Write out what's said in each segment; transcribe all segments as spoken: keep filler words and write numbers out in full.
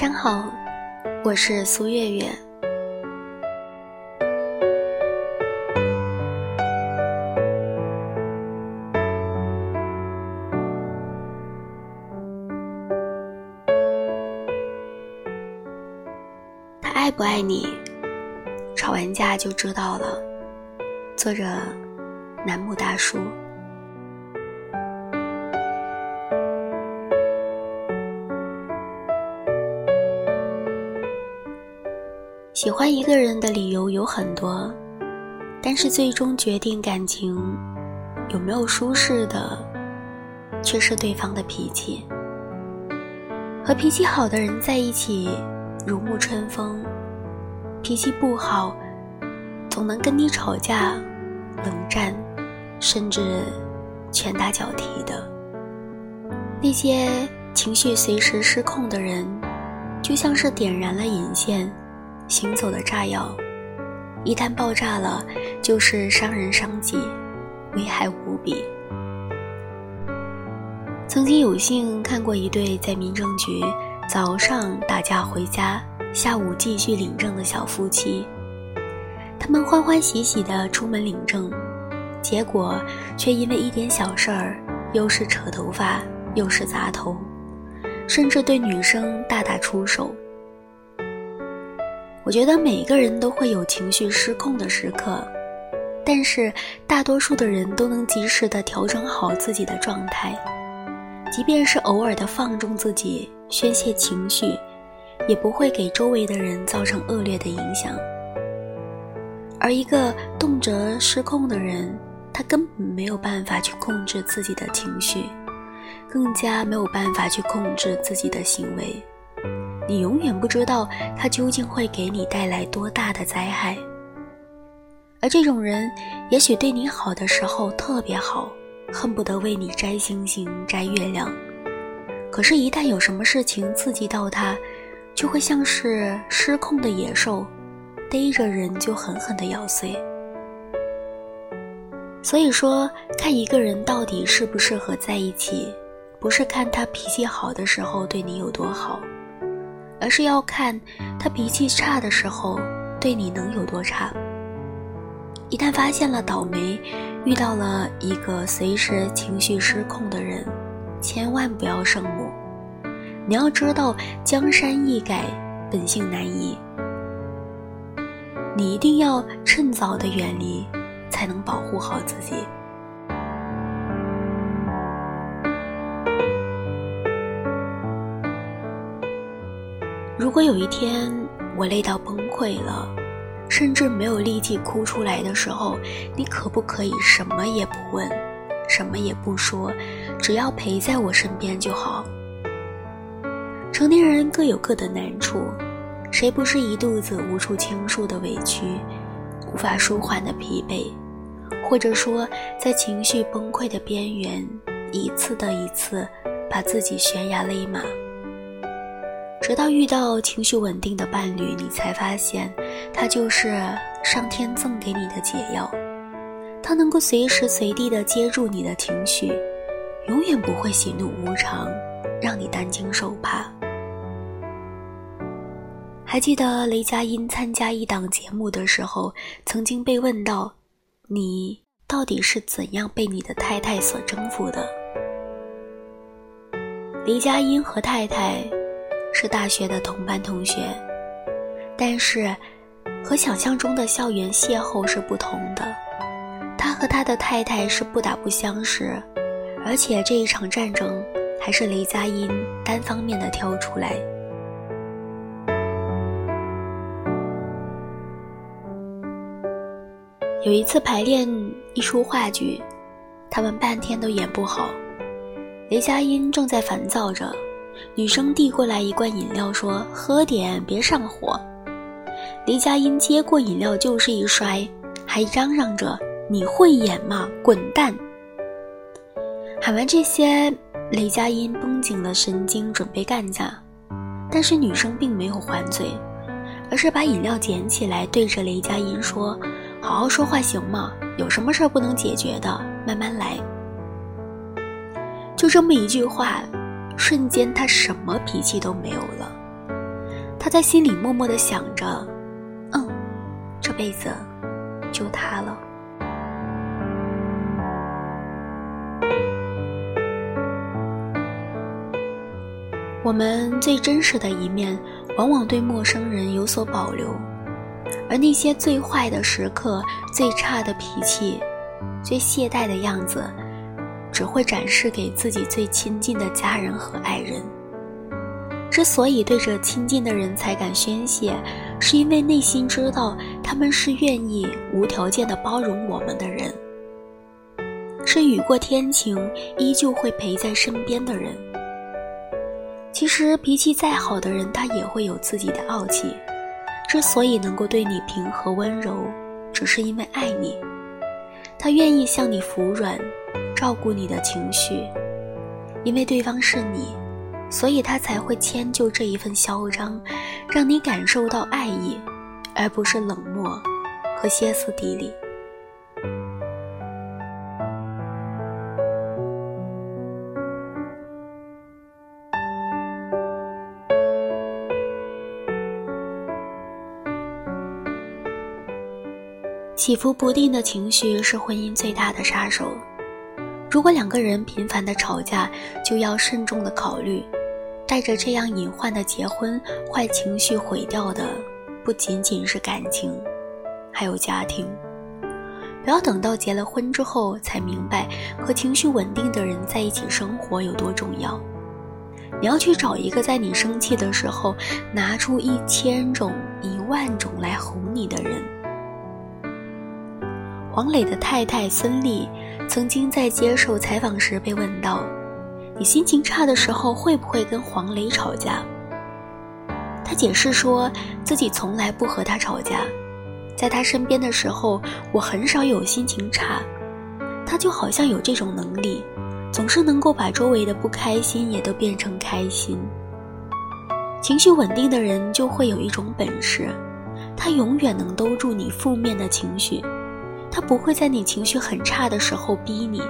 上好，我是苏月月。他爱不爱你，吵完架就知道了。作者楠木大叔。喜欢一个人的理由有很多，但是最终决定感情有没有舒适的，却是对方的脾气。和脾气好的人在一起如沐春风，脾气不好，总能跟你吵架、冷战，甚至拳打脚踢的。那些情绪随时失控的人，就像是点燃了引线行走的炸药，一旦爆炸了，就是伤人伤己，危害无比。曾经有幸看过一对在民政局早上打架回家，下午继续领证的小夫妻，他们欢欢喜喜地出门领证，结果却因为一点小事儿，又是扯头发，又是砸头，甚至对女生大打出手。我觉得每个人都会有情绪失控的时刻，但是大多数的人都能及时地调整好自己的状态，即便是偶尔的放纵自己宣泄情绪，也不会给周围的人造成恶劣的影响。而一个动辄失控的人，他根本没有办法去控制自己的情绪，更加没有办法去控制自己的行为。你永远不知道他究竟会给你带来多大的灾害。而这种人也许对你好的时候特别好，恨不得为你摘星星摘月亮，可是一旦有什么事情刺激到他，就会像是失控的野兽，逮着人就狠狠地咬碎。所以说，看一个人到底适不适合在一起，不是看他脾气好的时候对你有多好，而是要看他脾气差的时候对你能有多差。一旦发现了倒霉，遇到了一个随时情绪失控的人，千万不要圣母。你要知道，江山易改，本性难移，你一定要趁早的远离，才能保护好自己。如果有一天我累到崩溃了，甚至没有力气哭出来的时候，你可不可以什么也不问，什么也不说，只要陪在我身边就好。成年人各有各的难处，谁不是一肚子无处倾诉的委屈，无法舒缓的疲惫，或者说在情绪崩溃的边缘，一次的一次把自己悬崖勒马。直到遇到情绪稳定的伴侣，你才发现他就是上天赠给你的解药，他能够随时随地地接住你的情绪，永远不会喜怒无常，让你担惊受怕。还记得雷佳音参加一档节目的时候，曾经被问到，你到底是怎样被你的太太所征服的？雷佳音和太太是大学的同班同学，但是和想象中的校园邂逅是不同的。他和他的太太是不打不相识，而且这一场战争还是雷佳音单方面的挑出来。有一次排练一出话剧，他们半天都演不好，雷佳音正在烦躁着，女生递过来一罐饮料说，喝点别上火。雷佳音接过饮料就是一摔，还嚷嚷着，你会演吗？滚蛋。喊完这些，雷佳音绷紧了神经准备干架，但是女生并没有还嘴，而是把饮料捡起来对着雷佳音说，好好说话行吗？有什么事不能解决的，慢慢来。就这么一句话，瞬间他什么脾气都没有了，他在心里默默地想着，嗯，这辈子就他了。我们最真实的一面往往对陌生人有所保留，而那些最坏的时刻，最差的脾气，最懈怠的样子，只会展示给自己最亲近的家人和爱人。之所以对着亲近的人才敢宣泄，是因为内心知道他们是愿意无条件地包容我们的人，是雨过天晴依旧会陪在身边的人。其实脾气再好的人，他也会有自己的傲气，之所以能够对你平和温柔，只是因为爱你，他愿意向你服软，照顾你的情绪，因为对方是你，所以他才会迁就这一份嚣张，让你感受到爱意，而不是冷漠和歇斯底里。起伏不定的情绪是婚姻最大的杀手。如果两个人频繁的吵架，就要慎重的考虑，带着这样隐患的结婚，坏情绪毁掉的不仅仅是感情，还有家庭。不要等到结了婚之后才明白和情绪稳定的人在一起生活有多重要。你要去找一个在你生气的时候拿出一千种一万种来哄你的人。王磊的太太孙俪曾经在接受采访时被问到，你心情差的时候会不会跟黄磊吵架？他解释说自己从来不和他吵架，在他身边的时候，我很少有心情差，他就好像有这种能力，总是能够把周围的不开心也都变成开心。情绪稳定的人就会有一种本事，他永远能兜住你负面的情绪，他不会在你情绪很差的时候逼你，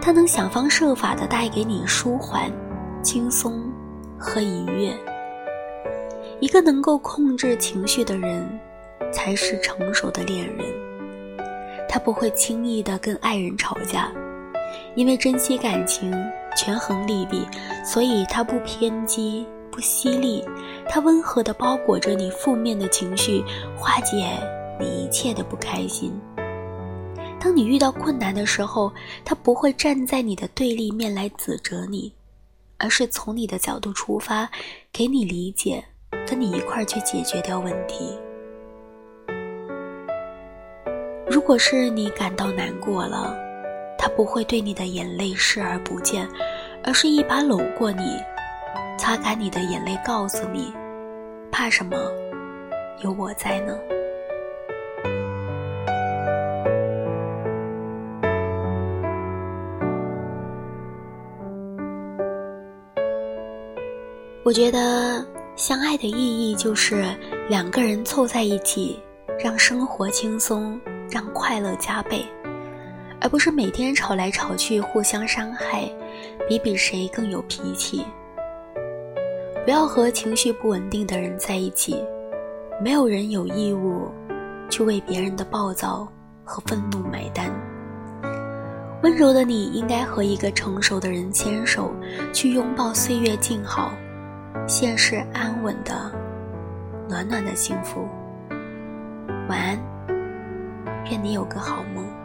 他能想方设法地带给你舒缓、轻松和愉悦。一个能够控制情绪的人，才是成熟的恋人。他不会轻易地跟爱人吵架，因为珍惜感情、权衡利弊，所以他不偏激、不犀利，他温和地包裹着你负面的情绪，化解你一切的不开心。当你遇到困难的时候，他不会站在你的对立面来指责你，而是从你的角度出发，给你理解，跟你一块儿去解决掉问题。如果是你感到难过了，他不会对你的眼泪视而不见，而是一把搂过你，擦干你的眼泪，告诉你，怕什么，有我在呢。我觉得相爱的意义就是两个人凑在一起，让生活轻松，让快乐加倍，而不是每天吵来吵去，互相伤害，比比谁更有脾气。不要和情绪不稳定的人在一起，没有人有义务去为别人的暴躁和愤怒买单。温柔的你应该和一个成熟的人牵手，去拥抱岁月静好，现世安稳的暖暖的幸福。晚安，愿你有个好梦。